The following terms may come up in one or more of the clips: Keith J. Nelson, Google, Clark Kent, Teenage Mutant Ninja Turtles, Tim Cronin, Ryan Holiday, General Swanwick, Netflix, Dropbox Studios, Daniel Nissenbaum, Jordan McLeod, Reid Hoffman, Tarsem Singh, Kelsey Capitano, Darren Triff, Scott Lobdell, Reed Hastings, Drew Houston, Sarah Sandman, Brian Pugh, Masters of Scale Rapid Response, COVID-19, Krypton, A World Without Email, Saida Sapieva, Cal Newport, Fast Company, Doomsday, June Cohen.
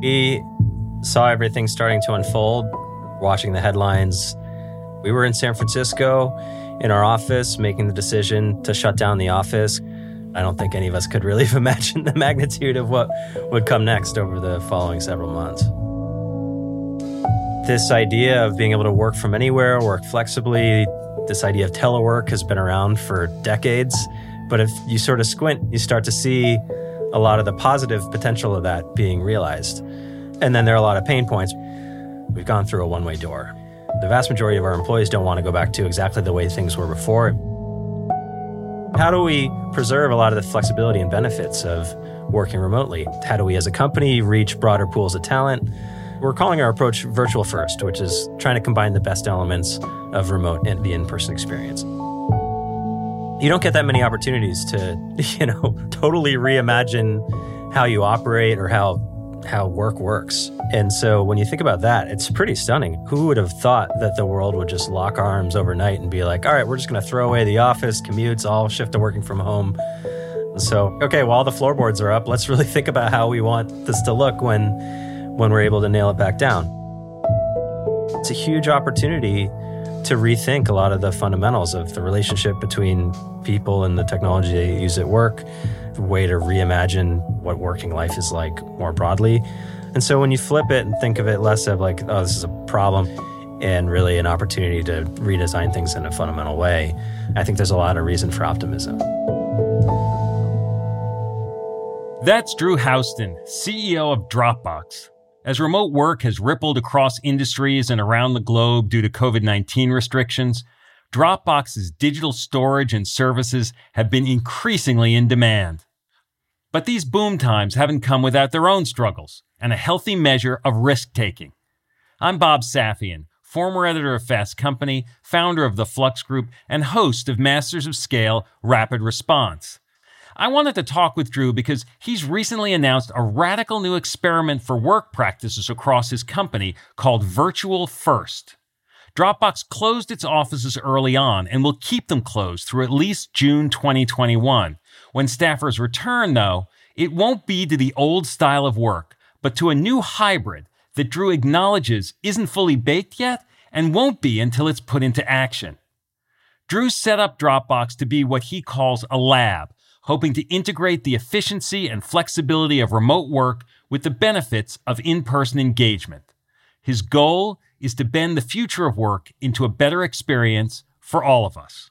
We saw everything starting to unfold, watching the headlines. We were in San Francisco in our office making the decision to shut down the office. I don't think any of us could really have imagined the magnitude of what would come next over the following several months. This idea of being able to work from anywhere, work flexibly, this idea of telework has been around for decades. But if you sort of squint, you start to see a lot of the positive potential of that being realized. And then there are a lot of pain points. We've gone through a one-way door. The vast majority of our employees don't want to go back to exactly the way things were before. How do we preserve a lot of the flexibility and benefits of working remotely? How do we as a company reach broader pools of talent? We're calling our approach virtual first, which is trying to combine the best elements of remote and the in-person experience. You don't get that many opportunities to, totally reimagine how you operate or how work works. And so when you think about that, it's pretty stunning. Who would have thought that the world would just lock arms overnight and be like, all right, we're just going to throw away the office, commutes, all shift to working from home. And so, okay, well, all the floorboards are up. Let's really think about how we want this to look when we're able to nail it back down. It's a huge opportunity to rethink a lot of the fundamentals of the relationship between people and the technology they use at work, the way to reimagine what working life is like more broadly. And so when you flip it and think of it less of like, oh, this is a problem, and really an opportunity to redesign things in a fundamental way, I think there's a lot of reason for optimism. That's Drew Houston, CEO of Dropbox. As remote work has rippled across industries and around the globe due to COVID-19 restrictions, Dropbox's digital storage and services have been increasingly in demand. But these boom times haven't come without their own struggles and a healthy measure of risk-taking. I'm Bob Safian, former editor of Fast Company, founder of the Flux Group, and host of Masters of Scale Rapid Response. I wanted to talk with Drew because he's recently announced a radical new experiment for work practices across his company called Virtual First. Dropbox closed its offices early on and will keep them closed through at least June 2021. When staffers return, though, it won't be to the old style of work, but to a new hybrid that Drew acknowledges isn't fully baked yet and won't be until it's put into action. Drew set up Dropbox to be what he calls a lab, hoping to integrate the efficiency and flexibility of remote work with the benefits of in-person engagement. His goal is to bend the future of work into a better experience for all of us.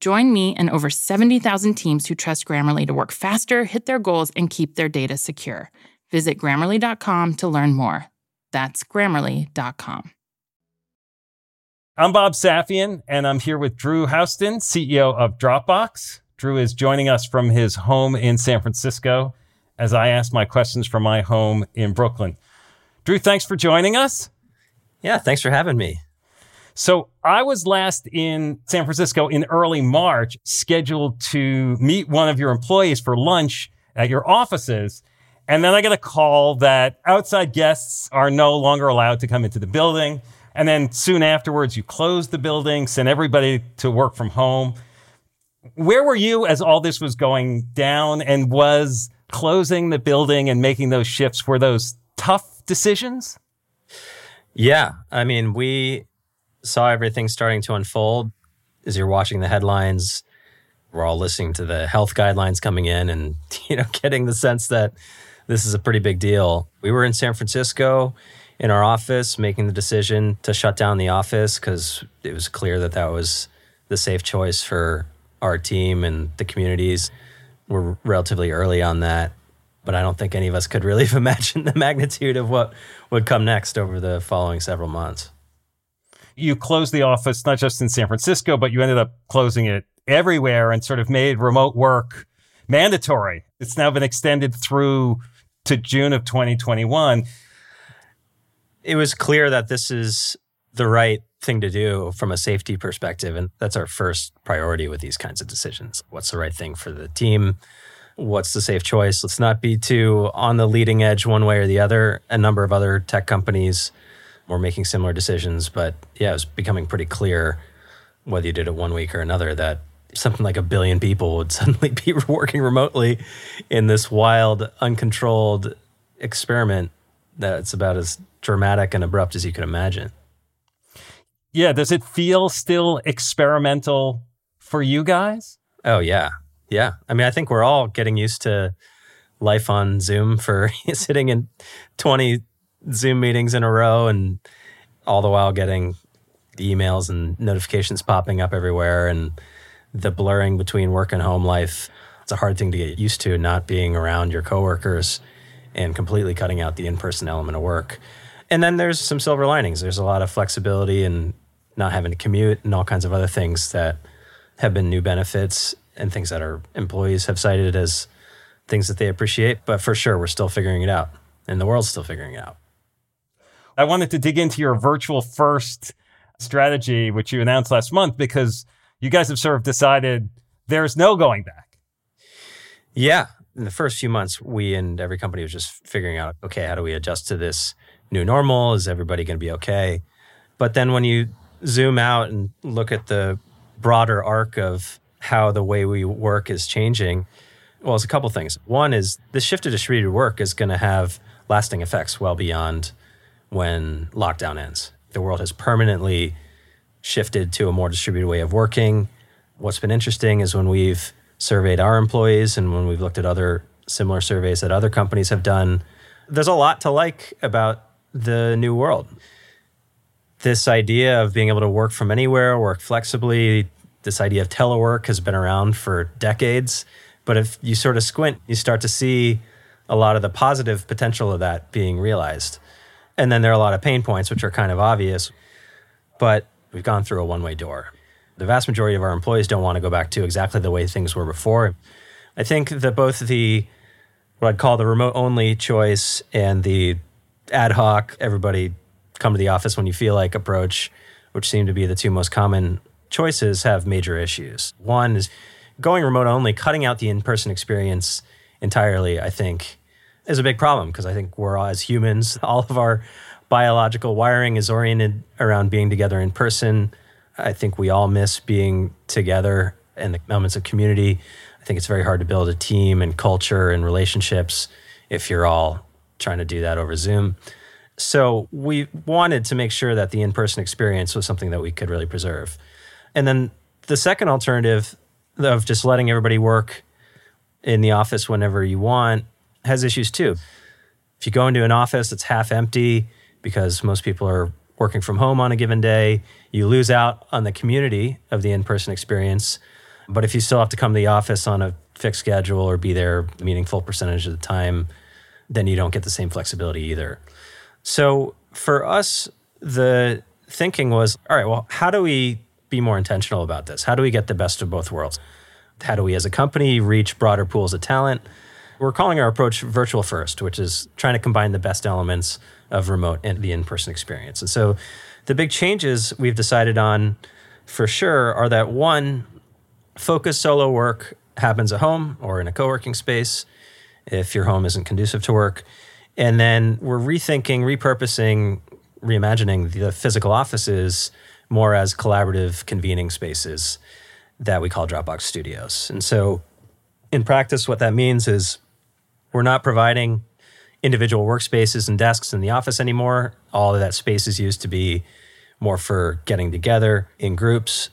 Join me and over 70,000 teams who trust Grammarly to work faster, hit their goals, and keep their data secure. Visit Grammarly.com to learn more. That's Grammarly.com. I'm Bob Safian, and I'm here with Drew Houston, CEO of Dropbox. Drew is joining us from his home in San Francisco as I ask my questions from my home in Brooklyn. Drew, thanks for joining us. Yeah, thanks for having me. So I was last in San Francisco in early March, scheduled to meet one of your employees for lunch at your offices. And then I get a call that outside guests are no longer allowed to come into the building. And then soon afterwards, you closed the building, sent everybody to work from home. Where were you as all this was going down, and was closing the building and making those shifts, were those tough decisions? Yeah. I mean, we saw everything starting to unfold as you're watching the headlines. We're all listening to the health guidelines coming in and, you know, getting the sense that this is a pretty big deal. We were in San Francisco in our office making the decision to shut down the office because it was clear that that was the safe choice for our team and the communities. We're relatively early on that, but I don't think any of us could really have imagined the magnitude of what would come next over the following several months. You closed the office, not just in San Francisco, but you ended up closing it everywhere and sort of made remote work mandatory. It's now been extended through to June of 2021. It was clear that this is the right thing to do from a safety perspective. And that's our first priority with these kinds of decisions. What's the right thing for the team? What's the safe choice? Let's not be too on the leading edge one way or the other. A number of other tech companies were making similar decisions. But yeah, it was becoming pretty clear, whether you did it one week or another, that something like 1 billion people would suddenly be working remotely in this wild, uncontrolled experiment that's about as dramatic and abrupt as you could imagine. Yeah. Does it feel still experimental for you guys? Oh, yeah. Yeah. I mean, I think we're all getting used to life on Zoom for sitting in 20 Zoom meetings in a row and all the while getting emails and notifications popping up everywhere and the blurring between work and home life. It's a hard thing to get used to, not being around your coworkers and completely cutting out the in-person element of work. And then there's some silver linings. There's a lot of flexibility and not having to commute and all kinds of other things that have been new benefits and things that our employees have cited as things that they appreciate. But for sure, we're still figuring it out and the world's still figuring it out. I wanted to dig into your virtual first strategy, which you announced last month, because you guys have sort of decided there's no going back. Yeah. In the first few months, we and every company was just figuring out, okay, how do we adjust to this new normal? Is everybody going to be okay? But then when you zoom out and look at the broader arc of how the way we work is changing, well, it's a couple things. One is the shift to distributed work is going to have lasting effects well beyond when lockdown ends. The world has permanently shifted to a more distributed way of working. What's been interesting is when we've surveyed our employees and when we've looked at other similar surveys that other companies have done, there's a lot to like about the new world. This idea of being able to work from anywhere, work flexibly, this idea of telework has been around for decades. But if you sort of squint, you start to see a lot of the positive potential of that being realized. And then there are a lot of pain points, which are kind of obvious. But we've gone through a one-way door. The vast majority of our employees don't want to go back to exactly the way things were before. I think that both the, what I'd call the remote-only choice and the ad hoc, everybody come to the office when you feel like approach, which seem to be the two most common choices, have major issues. One is going remote only, cutting out the in-person experience entirely, I think, is a big problem because I think we're all, as humans, all of our biological wiring is oriented around being together in person. I think we all miss being together and the elements of community. I think it's very hard to build a team and culture and relationships if you're all trying to do that over Zoom. So we wanted to make sure that the in-person experience was something that we could really preserve. And then the second alternative of just letting everybody work in the office whenever you want has issues too. If you go into an office that's half empty because most people are working from home on a given day, you lose out on the community of the in-person experience. But if you still have to come to the office on a fixed schedule or be there a meaningful percentage of the time, then you don't get the same flexibility either. So for us, the thinking was, all right, well, how do we be more intentional about this? How do we get the best of both worlds? How do we as a company reach broader pools of talent? We're calling our approach virtual first, which is trying to combine the best elements of remote and the in-person experience. And so the big changes we've decided on for sure are that one, focused solo work happens at home or in a co-working space if your home isn't conducive to work. And then we're rethinking, repurposing, reimagining the physical offices more as collaborative convening spaces that we call Dropbox Studios. And so in practice, what that means is we're not providing individual workspaces and desks in the office anymore. All of that space is used to be more for getting together in groups.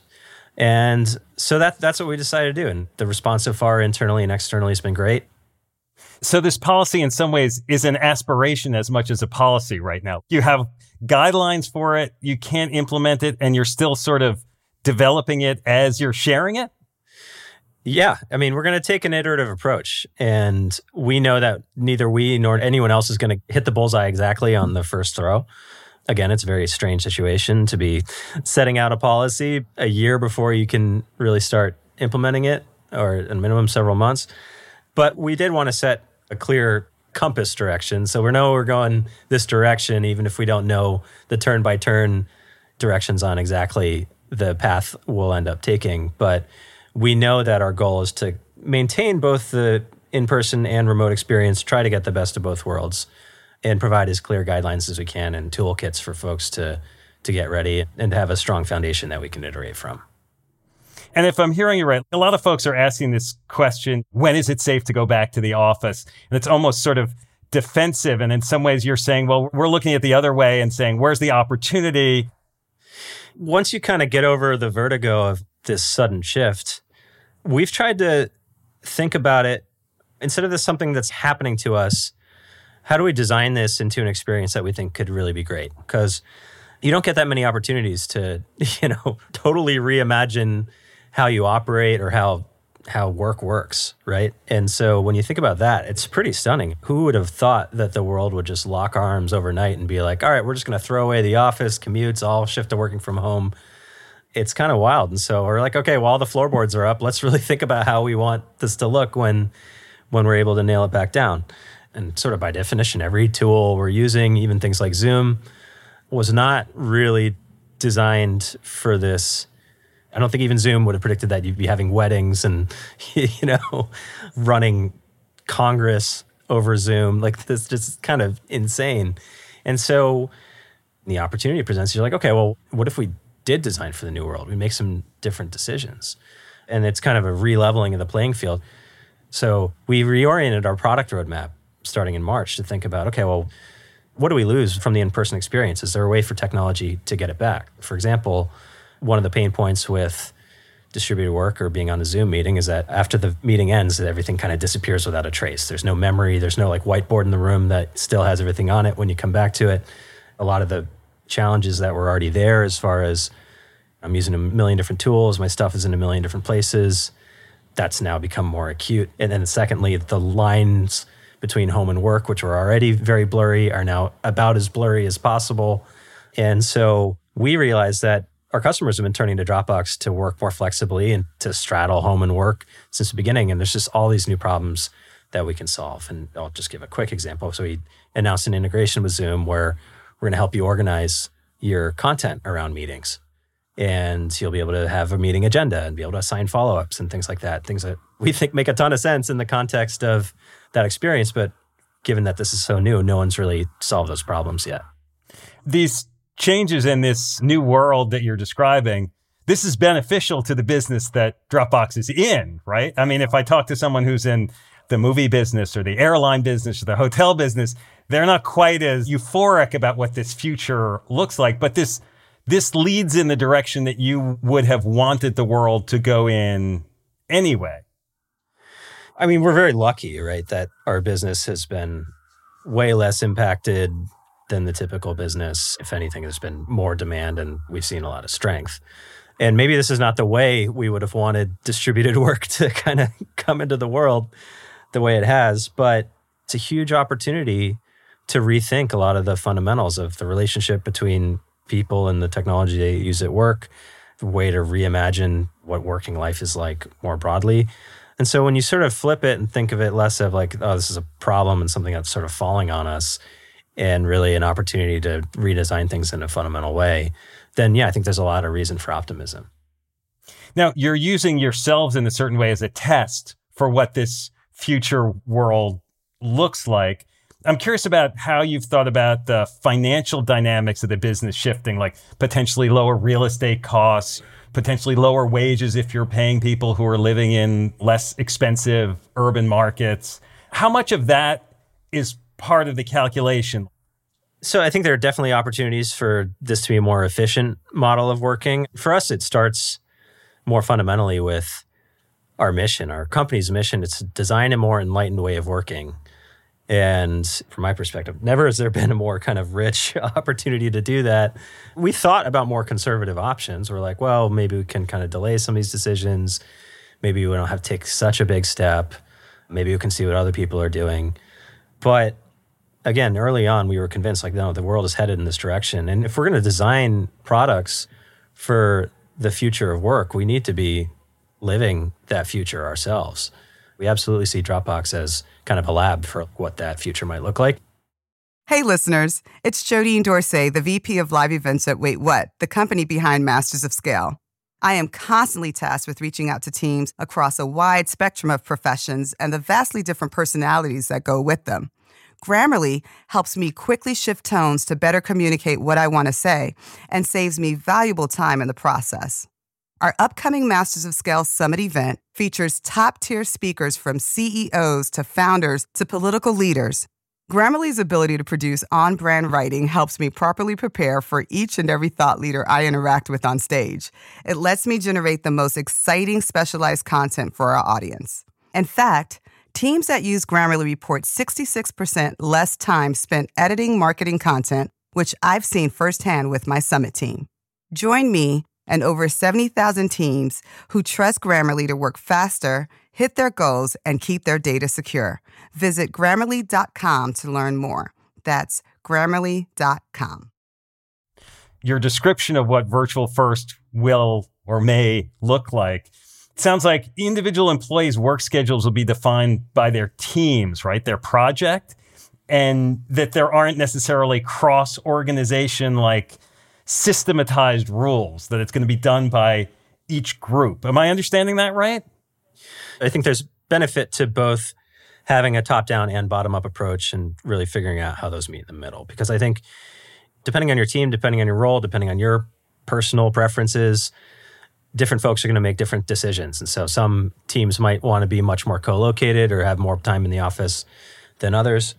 And so that's what we decided to do. And the response so far internally and externally has been great. So this policy in some ways is an aspiration as much as a policy right now. You have guidelines for it, you can't implement it, and you're still sort of developing it as you're sharing it? Yeah. I mean, we're going to take an iterative approach. And we know that neither we nor anyone else is going to hit the bullseye exactly on the first throw. Again, it's a very strange situation to be setting out a policy a year before you can really start implementing it, or at a minimum several months. But we did want to set a clear compass direction. So we know we're going this direction, even if we don't know the turn-by-turn directions on exactly the path we'll end up taking. But we know that our goal is to maintain both the in-person and remote experience, try to get the best of both worlds, and provide as clear guidelines as we can and toolkits for folks to get ready and to have a strong foundation that we can iterate from. And if I'm hearing you right, a lot of folks are asking this question, when is it safe to go back to the office? And it's almost sort of defensive. And in some ways you're saying, well, we're looking at the other way and saying, where's the opportunity? Once you kind of get over the vertigo of this sudden shift, we've tried to think about it, instead of this something that's happening to us, how do we design this into an experience that we think could really be great? Because you don't get that many opportunities to, totally reimagine how you operate or how work works, right? And so when you think about that, it's pretty stunning. Who would have thought that the world would just lock arms overnight and be like, all right, we're just going to throw away the office, commutes, all shift to working from home. It's kind of wild. And so we're like, okay, well, all the floorboards are up. Let's really think about how we want this to look when we're able to nail it back down. And sort of by definition, every tool we're using, even things like Zoom, was not really designed for this. I don't think even Zoom would have predicted that you'd be having weddings and, running Congress over Zoom. Like, this just kind of insane. And so the opportunity presents, you're like, okay, well, what if we did design for the new world? We make some different decisions. And it's kind of a re-leveling of the playing field. So we reoriented our product roadmap starting in March to think about, okay, well, what do we lose from the in-person experience? Is there a way for technology to get it back? For example, one of the pain points with distributed work or being on a Zoom meeting is that after the meeting ends, everything kind of disappears without a trace. There's no memory. There's no whiteboard in the room that still has everything on it when you come back to it. A lot of the challenges that were already there as far as I'm using a million different tools, my stuff is in a million different places, that's now become more acute. And then secondly, the lines between home and work, which were already very blurry, are now about as blurry as possible. And so we realized that our customers have been turning to Dropbox to work more flexibly and to straddle home and work since the beginning. And there's just all these new problems that we can solve. And I'll just give a quick example. So we announced an integration with Zoom where we're going to help you organize your content around meetings. And you'll be able to have a meeting agenda and be able to assign follow-ups and things like that, things that we think make a ton of sense in the context of that experience. But given that this is so new, no one's really solved those problems yet. These changes in this new world that you're describing, this is beneficial to the business that Dropbox is in, right? I mean, if I talk to someone who's in the movie business or the airline business or the hotel business, they're not quite as euphoric about what this future looks like. But this leads in the direction that you would have wanted the world to go in anyway. I mean, we're very lucky, right, that our business has been way less impacted than the typical business. If anything, there's been more demand and we've seen a lot of strength. And maybe this is not the way we would have wanted distributed work to kind of come into the world the way it has, but it's a huge opportunity to rethink a lot of the fundamentals of the relationship between people and the technology they use at work, the way to reimagine what working life is like more broadly. And so when you sort of flip it and think of it less of like, oh, this is a problem and something that's sort of falling on us, and really an opportunity to redesign things in a fundamental way, then yeah, I think there's a lot of reason for optimism. Now, you're using yourselves in a certain way as a test for what this future world looks like. I'm curious about how you've thought about the financial dynamics of the business shifting, like potentially lower real estate costs, potentially lower wages if you're paying people who are living in less expensive urban markets. How much of that is part of the calculation? So I think there are definitely opportunities for this to be a more efficient model of working. For us, it starts more fundamentally with our mission, our company's mission. It's to design a more enlightened way of working. And from my perspective, never has there been a more kind of rich opportunity to do that. We thought about more conservative options. We're like, well, maybe we can kind of delay some of these decisions. Maybe we don't have to take such a big step. Maybe we can see what other people are doing. But again, early on, we were convinced, like, no, the world is headed in this direction. And if we're going to design products for the future of work, we need to be living that future ourselves. We absolutely see Dropbox as kind of a lab for what that future might look like. Hey, listeners. It's Jodine Dorsey, the VP of Live Events at Wait What, the company behind Masters of Scale. I am constantly tasked with reaching out to teams across a wide spectrum of professions and the vastly different personalities that go with them. Grammarly helps me quickly shift tones to better communicate what I want to say and saves me valuable time in the process. Our upcoming Masters of Scale Summit event features top-tier speakers from CEOs to founders to political leaders. Grammarly's ability to produce on-brand writing helps me properly prepare for each and every thought leader I interact with on stage. It lets me generate the most exciting specialized content for our audience. In fact, teams that use Grammarly report 66% less time spent editing marketing content, which I've seen firsthand with my summit team. Join me and over 70,000 teams who trust Grammarly to work faster, hit their goals, and keep their data secure. Visit Grammarly.com to learn more. That's Grammarly.com. Your description of what virtual first will or may look like sounds like individual employees' work schedules will be defined by their teams, right? Their project, and that there aren't necessarily cross-organization like systematized rules, that it's going to be done by each group. Am I understanding that right? I think there's benefit to both having a top-down and bottom-up approach and really figuring out how those meet in the middle. Because I think depending on your team, depending on your role, depending on your personal preferences, different folks are going to make different decisions. And so some teams might want to be much more co-located or have more time in the office than others.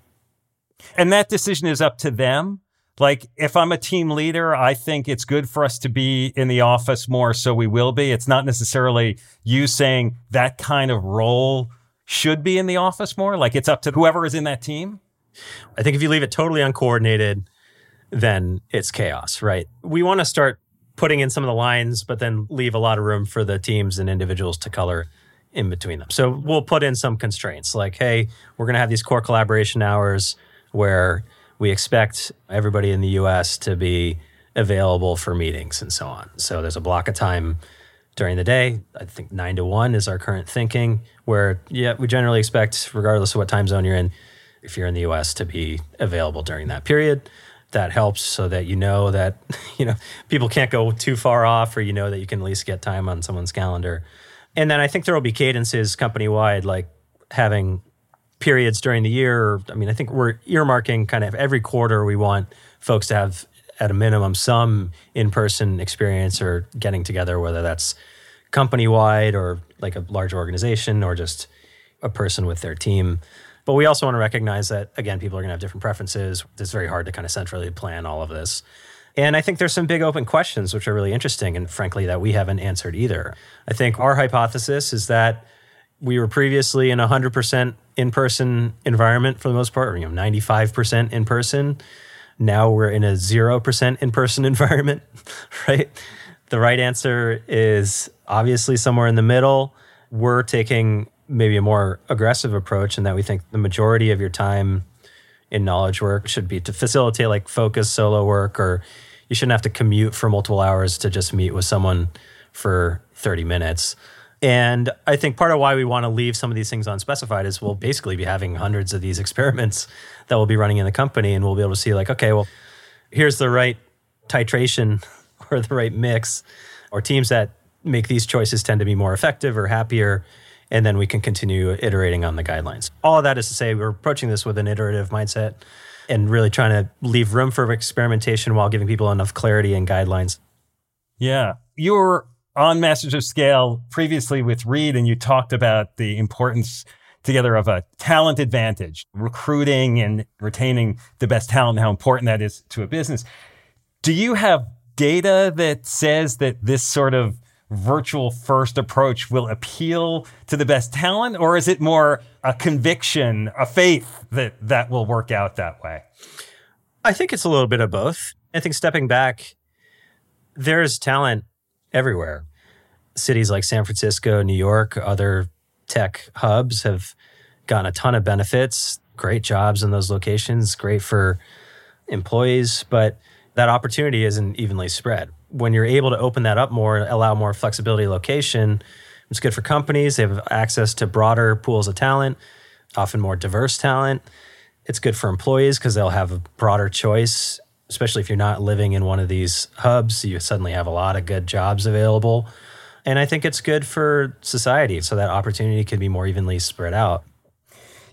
And that decision is up to them. Like, if I'm a team leader, I think it's good for us to be in the office more, so we will be. It's not necessarily you saying that kind of role should be in the office more. Like, it's up to whoever is in that team. I think if you leave it totally uncoordinated, then it's chaos, right? We want to start putting in some of the lines, but then leave a lot of room for the teams and individuals to color in between them. So we'll put in some constraints like, hey, we're going to have these core collaboration hours where we expect everybody in the U.S. to be available for meetings and so on. So there's a block of time during the day. I think 9 to 1 is our current thinking, where we generally expect, regardless of what time zone you're in, if you're in the U.S., to be available during that period. That helps so that you know people can't go too far off, or you know that you can at least get time on someone's calendar. And then I think there will be cadences company-wide, like having periods during the year. I mean, I think we're earmarking kind of every quarter we want folks to have, at a minimum, some in-person experience or getting together, whether that's company-wide or like a large organization or just a person with their team. But we also want to recognize that, again, people are going to have different preferences. It's very hard to kind of centrally plan all of this. And I think there's some big open questions, which are really interesting and, frankly, that we haven't answered either. I think our hypothesis is that we were previously in a 100% in-person environment for the most part, or 95% in-person. Now we're in a 0% in-person environment, right? The right answer is obviously somewhere in the middle. We're taking maybe a more aggressive approach in that we think the majority of your time in knowledge work should be to facilitate like focused solo work, or you shouldn't have to commute for multiple hours to just meet with someone for 30 minutes. And I think part of why we want to leave some of these things unspecified is we'll basically be having hundreds of these experiments that will be running in the company, and we'll be able to see like, okay, well, here's the right titration or the right mix, or teams that make these choices tend to be more effective or happier, and then we can continue iterating on the guidelines. All of that is to say we're approaching this with an iterative mindset and really trying to leave room for experimentation while giving people enough clarity and guidelines. Yeah. You were on Masters of Scale previously with Reed, and you talked about the importance together of a talent advantage, recruiting and retaining the best talent, how important that is to a business. Do you have data that says that this sort of virtual first approach will appeal to the best talent, or is it more a conviction, a faith that that will work out that way? I think it's a little bit of both. I think stepping back, there's talent everywhere. Cities like San Francisco, New York, other tech hubs have gotten a ton of benefits, great jobs in those locations, great for employees, but that opportunity isn't evenly spread. When you're able to open that up more, allow more flexibility location, it's good for companies. They have access to broader pools of talent, often more diverse talent. It's good for employees because they'll have a broader choice, especially if you're not living in one of these hubs. You suddenly have a lot of good jobs available. And I think it's good for society, so that opportunity can be more evenly spread out.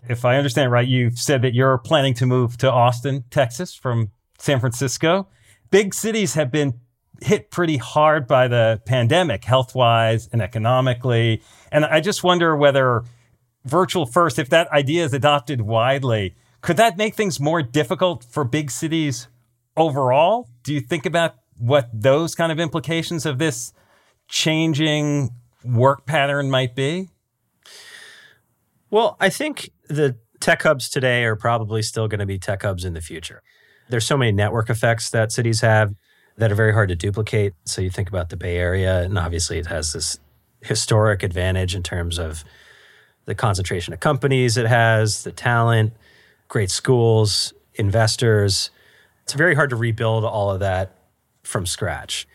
If I understand right, you've said that you're planning to move to Austin, Texas from San Francisco. Big cities have been hit pretty hard by the pandemic, health-wise and economically. And I just wonder whether virtual first, if that idea is adopted widely, could that make things more difficult for big cities overall? Do you think about what those kind of implications of this changing work pattern might be? Well, I think the tech hubs today are probably still going to be tech hubs in the future. There's so many network effects that cities have that are very hard to duplicate. So you think about the Bay Area, and obviously it has this historic advantage in terms of the concentration of companies it has, the talent, great schools, investors. It's very hard to rebuild all of that from scratch.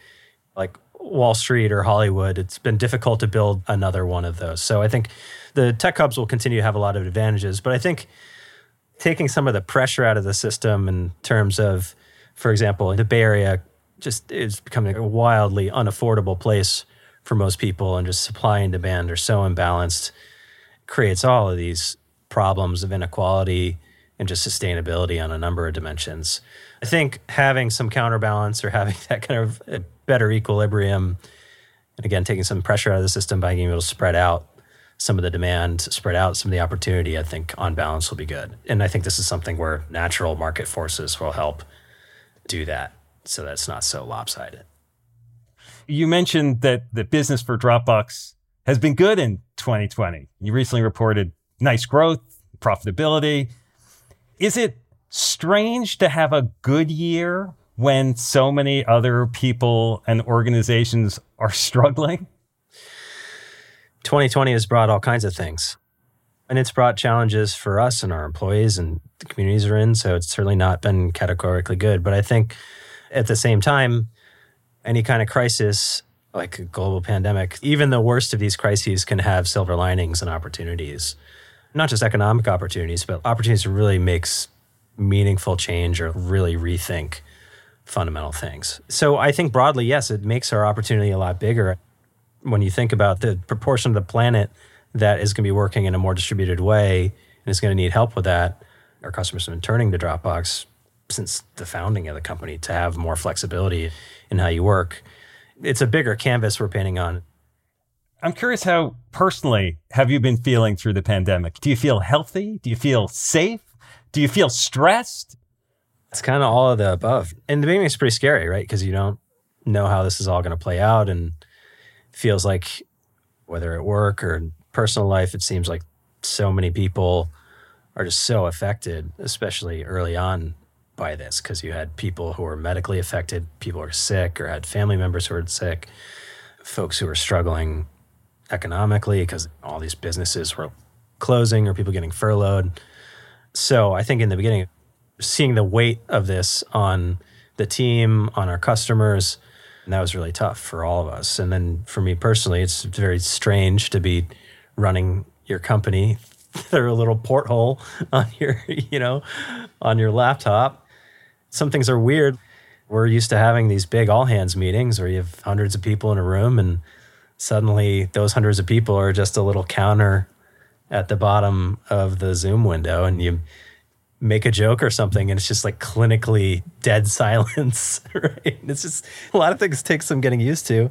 Like Wall Street or Hollywood, it's been difficult to build another one of those. So I think the tech hubs will continue to have a lot of advantages, but I think taking some of the pressure out of the system in terms of, for example, the Bay Area just is becoming a wildly unaffordable place for most people, and just supply and demand are so imbalanced, creates all of these problems of inequality and just sustainability on a number of dimensions. I think having some counterbalance or having that kind of better equilibrium, and again, taking some pressure out of the system by being able to spread out some of the demand, spread out some of the opportunity, I think on balance will be good. And I think this is something where natural market forces will help do that, so that's not so lopsided. You mentioned that the business for Dropbox has been good in 2020. You recently reported nice growth, profitability. Is it strange to have a good year when so many other people and organizations are struggling? 2020 has brought all kinds of things, and it's brought challenges for us and our employees and the communities we're in, so it's certainly not been categorically good. But I think at the same time, any kind of crisis, like a global pandemic, even the worst of these crises can have silver linings and opportunities, not just economic opportunities, but opportunities to really make meaningful change or really rethink fundamental things. So I think broadly, yes, it makes our opportunity a lot bigger. When you think about the proportion of the planet that is going to be working in a more distributed way and is going to need help with that, our customers have been turning to Dropbox since the founding of the company to have more flexibility in how you work. It's a bigger canvas we're painting on. I'm curious, how personally have you been feeling through the pandemic? Do you feel healthy? Do you feel safe? Do you feel stressed? It's kind of all of the above. And the beginning is pretty scary, right? Because you don't know how this is all going to play out, and it feels like whether at work or in personal life, it seems like so many people are just so affected, especially early on, by this, because you had people who were medically affected, people who were sick or had family members who were sick, folks who were struggling economically because all these businesses were closing or people getting furloughed. So I think in the beginning, seeing the weight of this on the team, on our customers, And that was really tough for all of us. And then for me personally, it's very strange to be running your company through a little porthole on your, on your laptop. Some things are weird. We're used to having these big all-hands meetings where you have hundreds of people in a room, and suddenly those hundreds of people are just a little counter at the bottom of the Zoom window, and you make a joke or something and it's just like clinically dead silence, right? It's just a lot of things take some getting used to.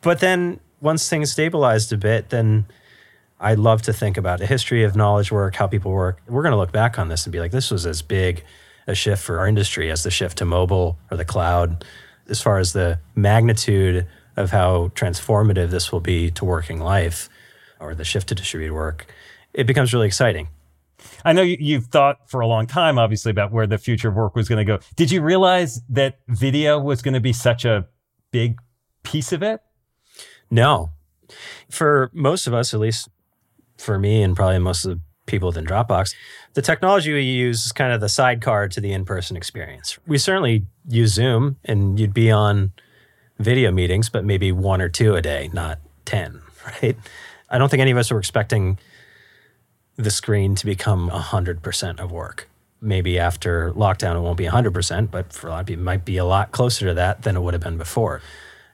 But then once things stabilized a bit, then I love to think about the history of knowledge work, how people work. We're going to look back on this and be like, this was as big a shift for our industry as the shift to mobile or the cloud, as far as the magnitude of how transformative this will be to working life or the shift to distributed work. It becomes really exciting. I know you've thought for a long time, obviously, about where the future of work was going to go. Did you realize that video was going to be such a big piece of it? No. For most of us, at least for me and probably most of the people within Dropbox, the technology we use is kind of the sidecar to the in-person experience. We certainly use Zoom, and you'd be on video meetings, but maybe one or two a day, not 10, right? I don't think any of us were expecting the screen to become 100% of work. Maybe after lockdown, it won't be 100%, but for a lot of people, it might be a lot closer to that than it would have been before.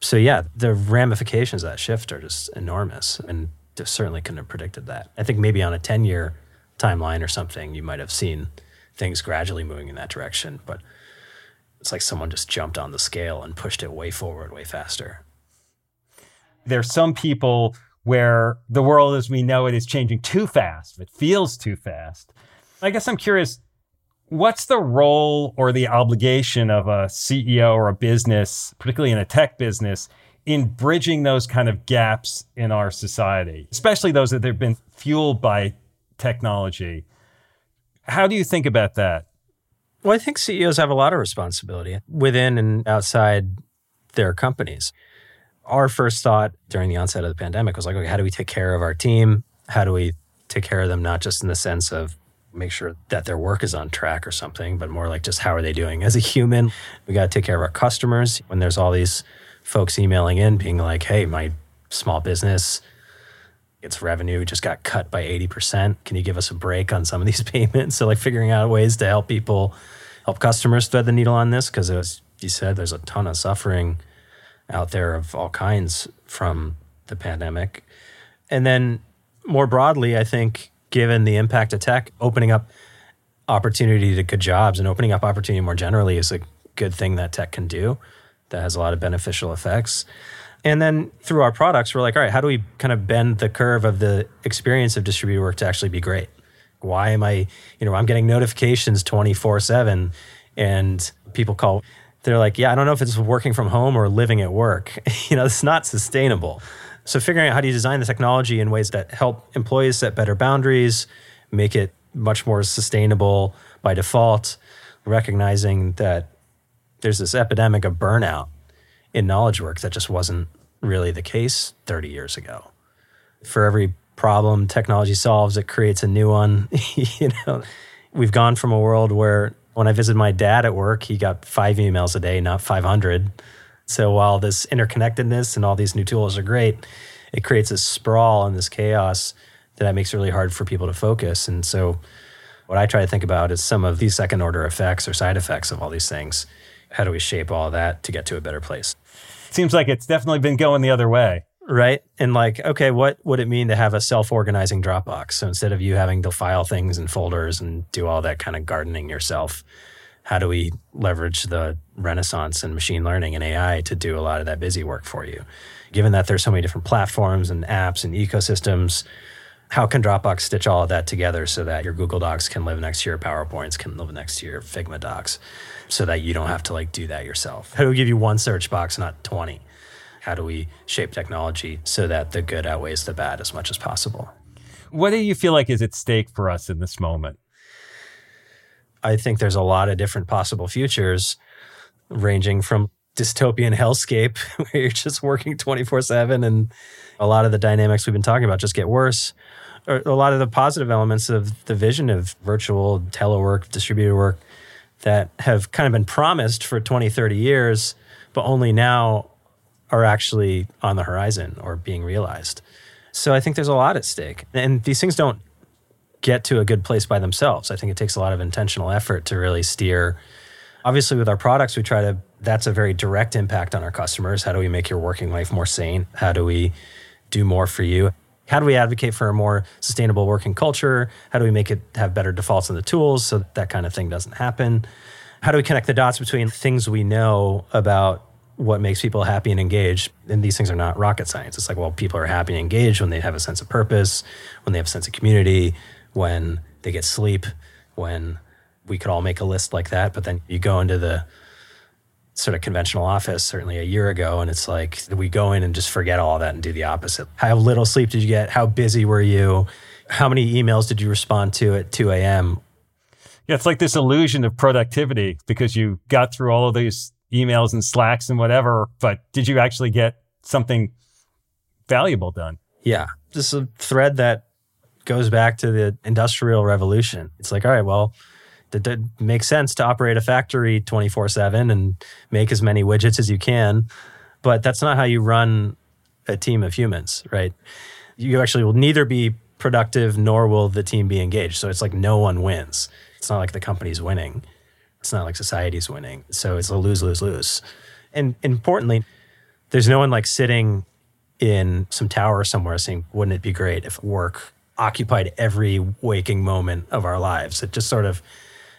So yeah, the ramifications of that shift are just enormous, and certainly couldn't have predicted that. I think maybe on a 10-year timeline or something, you might have seen things gradually moving in that direction, but it's like someone just jumped on the scale and pushed it way forward, way faster. There's some people where the world as we know it is changing too fast. It feels too fast. I guess I'm curious, what's the role or the obligation of a CEO or a business, particularly in a tech business, in bridging those kind of gaps in our society, especially those that have been fueled by technology? How do you think about that? Well, I think CEOs have a lot of responsibility within and outside their companies. Our first thought during the onset of the pandemic was like, okay, how do we take care of our team? How do we take care of them, not just in the sense of make sure that their work is on track or something, but more like just how are they doing as a human? We got to take care of our customers. When there's all these folks emailing in being like, hey, my small business, its revenue just got cut by 80%. Can you give us a break on some of these payments? So like figuring out ways to help people, help customers thread the needle on this, because as you said, there's a ton of suffering out there of all kinds from the pandemic. And then more broadly, I think, given the impact of tech, opening up opportunity to good jobs and opening up opportunity more generally is a good thing that tech can do that has a lot of beneficial effects. And then through our products, we're like, all right, how do we kind of bend the curve of the experience of distributed work to actually be great? Why am I, I'm getting notifications 24/7 and people call, they're like, yeah, I don't know if it's working from home or living at work. It's not sustainable. So figuring out how do you design the technology in ways that help employees set better boundaries, make it much more sustainable by default, recognizing that there's this epidemic of burnout in knowledge work that just wasn't really the case 30 years ago. For every problem technology solves, it creates a new one. We've gone from a world where when I visited my dad at work, he got 5 emails a day, not 500. So while this interconnectedness and all these new tools are great, it creates this sprawl and this chaos that makes it really hard for people to focus. And so what I try to think about is some of these second order effects or side effects of all these things. How do we shape all that to get to a better place? Seems like it's definitely been going the other way. Right? And like, okay, what would it mean to have a self-organizing Dropbox? So instead of you having to file things in folders and do all that kind of gardening yourself, how do we leverage the renaissance in machine learning and AI to do a lot of that busy work for you? Given that there's so many different platforms and apps and ecosystems, how can Dropbox stitch all of that together so that your Google Docs can live next to your PowerPoints, can live next to your Figma docs, so that you don't have to do that yourself? How do we give you one search box, not 20? How do we shape technology so that the good outweighs the bad as much as possible? What do you feel like is at stake for us in this moment? I think there's a lot of different possible futures, ranging from dystopian hellscape where you're just working 24/7 and a lot of the dynamics we've been talking about just get worse. A lot of the positive elements of the vision of virtual telework, distributed work that have kind of been promised for 20-30 years, but only now are actually on the horizon or being realized. So I think there's a lot at stake. And these things don't get to a good place by themselves. I think it takes a lot of intentional effort to really steer. Obviously, with our products, we try to, that's a very direct impact on our customers. How do we make your working life more sane? How do we do more for you? How do we advocate for a more sustainable working culture? How do we make it have better defaults in the tools so that kind of thing doesn't happen? How do we connect the dots between things we know about what makes people happy and engaged? And these things are not rocket science. It's like, well, people are happy and engaged when they have a sense of purpose, when they have a sense of community, when they get sleep, when we could all make a list like that. But then you go into the sort of conventional office, certainly a year ago, and it's like we go in and just forget all that and do the opposite. How little sleep did you get? How busy were you? How many emails did you respond to at 2 a.m.? Yeah, it's like this illusion of productivity because you got through all of these emails and Slacks and whatever, but did you actually get something valuable done? Yeah, this is a thread that goes back to the Industrial Revolution. It's like, all right, well, it makes sense to operate a factory 24/7 and make as many widgets as you can, but that's not how you run a team of humans, right? You actually will neither be productive nor will the team be engaged. So it's like no one wins. It's not like the company's winning. It's not like society's winning. So it's a lose, lose, lose. And importantly, there's no one like sitting in some tower somewhere saying, wouldn't it be great if work occupied every waking moment of our lives? It just sort of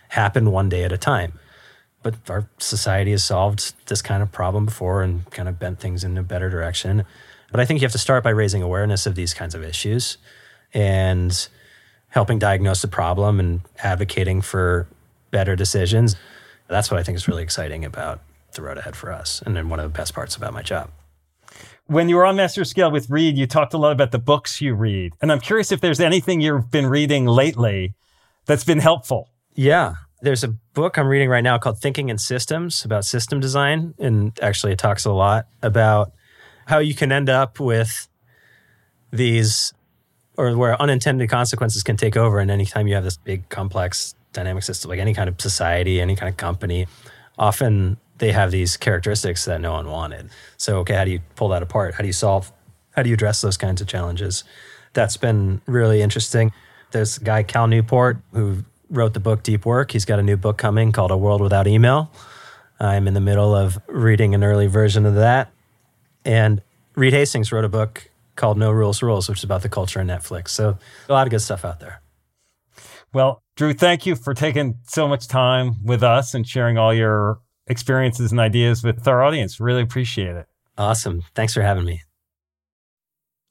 happen one day at a time. But our society has solved this kind of problem before and kind of bent things in a better direction. But I think you have to start by raising awareness of these kinds of issues and helping diagnose the problem and advocating for better decisions. That's what I think is really exciting about the road ahead for us, and then one of the best parts about my job. When you were on Master Scale with Reed, you talked a lot about the books you read. And I'm curious if there's anything you've been reading lately that's been helpful. Yeah. There's a book I'm reading right now called Thinking in Systems about system design. And actually it talks a lot about how you can end up with these, or where unintended consequences can take over. And anytime you have this big complex dynamic system, like any kind of society, any kind of company, often they have these characteristics that no one wanted. So, okay, how do you pull that apart? How do you solve, how do you address those kinds of challenges? That's been really interesting. There's a guy, Cal Newport, who wrote the book Deep Work. He's got a new book coming called A World Without Email. I'm in the middle of reading an early version of that. And Reed Hastings wrote a book called No Rules, Rules, which is about the culture in Netflix. So a lot of good stuff out there. Well, Drew, thank you for taking so much time with us and sharing all your experiences and ideas with our audience. Really appreciate it. Awesome. Thanks for having me.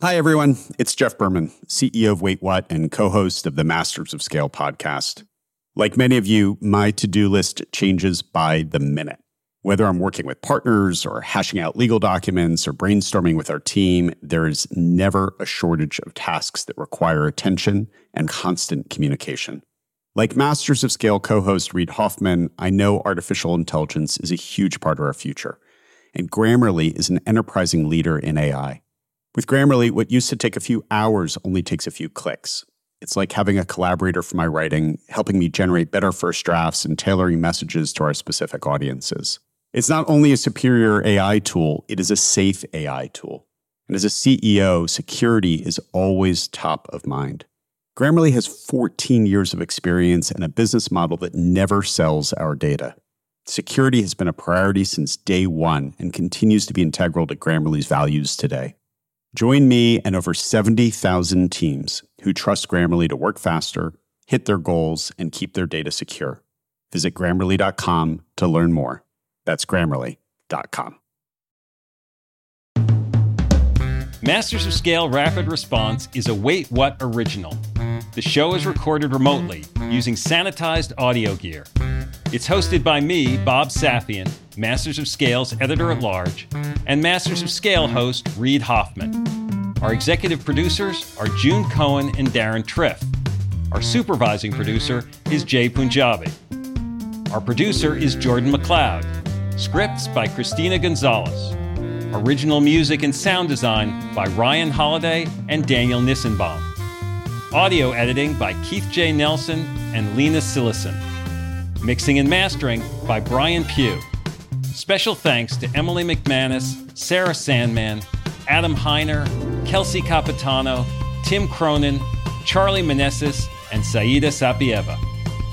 Hi, everyone. It's Jeff Berman, CEO of Wait What and co-host of the Masters of Scale podcast. Like many of you, my to-do list changes by the minute. Whether I'm working with partners or hashing out legal documents or brainstorming with our team, there is never a shortage of tasks that require attention and constant communication. Like Masters of Scale co-host Reid Hoffman, I know artificial intelligence is a huge part of our future, and Grammarly is an enterprising leader in AI. With Grammarly, what used to take a few hours only takes a few clicks. It's like having a collaborator for my writing, helping me generate better first drafts and tailoring messages to our specific audiences. It's not only a superior AI tool, it is a safe AI tool. And as a CEO, security is always top of mind. Grammarly has 14 years of experience and a business model that never sells our data. Security has been a priority since day one and continues to be integral to Grammarly's values today. Join me and over 70,000 teams who trust Grammarly to work faster, hit their goals, and keep their data secure. Visit Grammarly.com to learn more. That's Grammarly.com. Masters of Scale Rapid Response is a Wait What original. The show is recorded remotely using sanitized audio gear. It's hosted by me, Bob Safian, Masters of Scale's editor-at-large, and Masters of Scale host, Reid Hoffman. Our executive producers are June Cohen and Darren Triff. Our supervising producer is Jay Punjabi. Our producer is Jordan McLeod. Scripts by Christina Gonzalez. Original music and sound design by Ryan Holiday and Daniel Nissenbaum. Audio editing by Keith J. Nelson and Lena Sillison. Mixing and mastering by Brian Pugh. Special thanks to Emily McManus, Sarah Sandman, Adam Heiner, Kelsey Capitano, Tim Cronin, Charlie Meneses, and Saida Sapieva.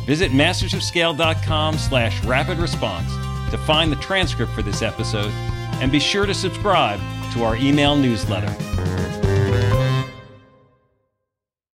Visit mastersofscale.com/rapid response to find the transcript for this episode, and be sure to subscribe to our email newsletter.